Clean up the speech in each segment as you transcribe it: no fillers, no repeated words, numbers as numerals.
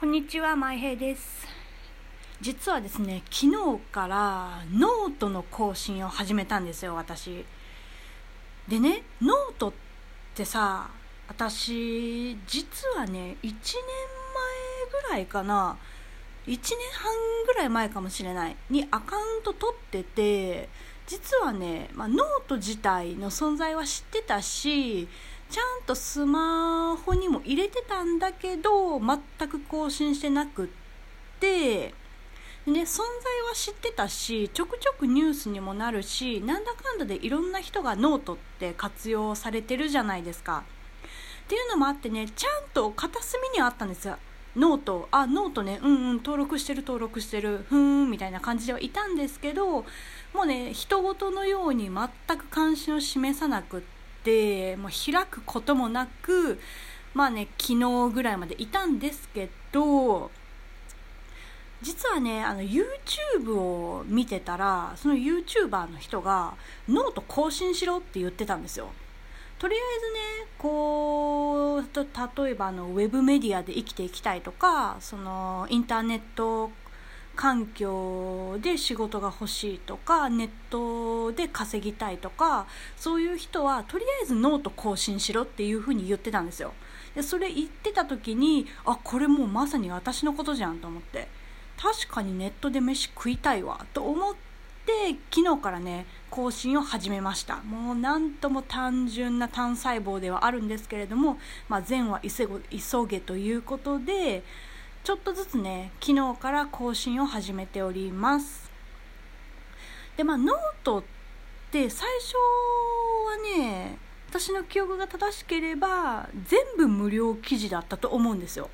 こんにちは、まいへいです。実はですね、昨日からノートの更新を始めたんですよ、私。でね、ノートってさ、私、実はね、1年前ぐらいかな、1年半ぐらい前かもしれない、にアカウント取ってて、実はね、ノート自体の存在は知ってたし、ちゃんとスマホにも入れてたんだけど、全く更新してなくって、でね、存在は知ってたし、ちょくちょくニュースにもなるし、なんだかんだでいろんな人がノートって活用されてるじゃないですか。っていうのもあってね、ちゃんと片隅にあったんですよ。ノート、あ、ノートね、登録してる、みたいな感じではいたんですけど、もうね、人事のように全く関心を示さなくって、もう開くこともなく、昨日ぐらいまでいたんですけど、実はね、YouTube を見てたら、その YouTuber の人がノート更新しろって言ってたんですよ。とりあえずね、こう、例えばウェブメディアで生きていきたいとか、そのインターネット環境で仕事が欲しいとか、ネットで稼ぎたいとか、そういう人はとりあえずノート更新しろっていうふうに言ってたんですよ。でそれ言ってた時に、あ、これもうまさに私のことじゃんと思って、確かにネットで飯食いたいわと思って、昨日からね、更新を始めました。もうなんとも単純な単細胞ではあるんですけれども、善は急げということで、ちょっとずつね、昨日から更新を始めております。で、ノートって最初はね、私の記憶が正しければ全部無料記事だったと思うんですよ。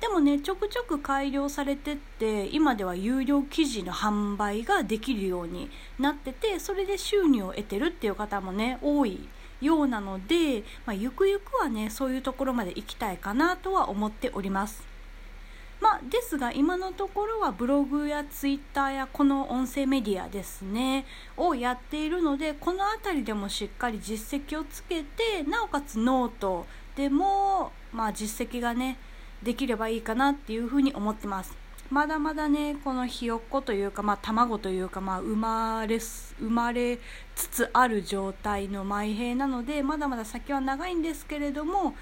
でもね、ちょくちょく改良されてって、今では有料記事の販売ができるようになってて、それで収入を得てるっていう方もね、多いようなので、ゆくゆくはね、そういうところまで行きたいかなとは思っております。ですが、今のところはブログやツイッターやこの音声メディアですねをやっているので、このあたりでもしっかり実績をつけて、なおかつノートでも実績がねできればいいかなっていうふうに思ってます。まだまだね、このひよっこというか、卵というか、生まれつつある状態のまいへいなので、まだまだ先は長いんですけれども、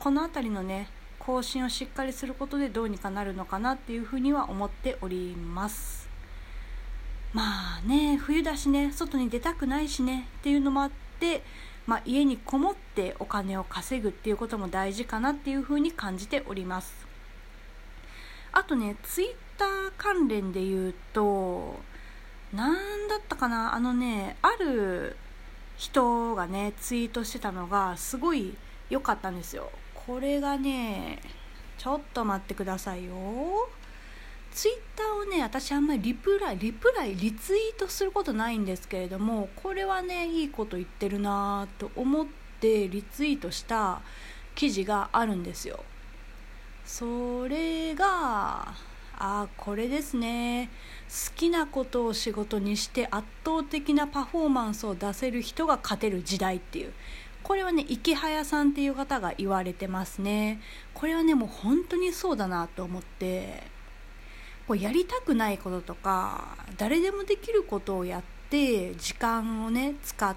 このあたりのね更新をしっかりすることでどうにかなるのかなっていうふうには思っております。冬だしね、外に出たくないしねっていうのもあって、家にこもってお金を稼ぐっていうことも大事かなっていうふうに感じております。あとね、ツイッター関連で言うと、なんだったかな、ある人がねツイートしてたのがすごい良かったんですよ。これがね、ちょっと待ってくださいよ。ツイッターをね、私あんまりリツイートすることないんですけれども、これはね、いいこと言ってるなと思ってリツイートした記事があるんですよ。それが、これですね。好きなことを仕事にして圧倒的なパフォーマンスを出せる人が勝てる時代っていう。これはね、池早さんっていう方が言われてますね。これはね、もう本当にそうだなと思って、こうやりたくないこととか、誰でもできることをやって時間をね使っ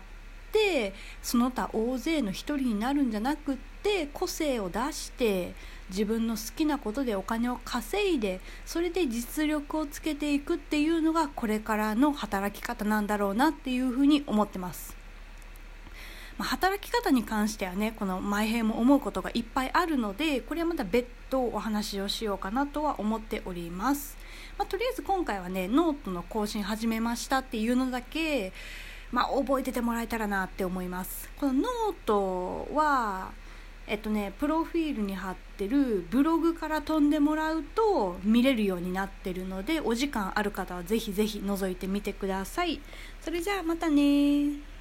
て、その他大勢の一人になるんじゃなくって、個性を出して自分の好きなことでお金を稼いで、それで実力をつけていくっていうのがこれからの働き方なんだろうなっていうふうに思ってます。働き方に関してはね、このまいへいも思うことがいっぱいあるので、これはまた別途お話をしようかなとは思っております。とりあえず今回はね、ノートの更新始めましたっていうのだけ、覚えててもらえたらなって思います。このノートはプロフィールに貼ってるブログから飛んでもらうと見れるようになってるので、お時間ある方はぜひぜひ覗いてみてください。それじゃあまたね。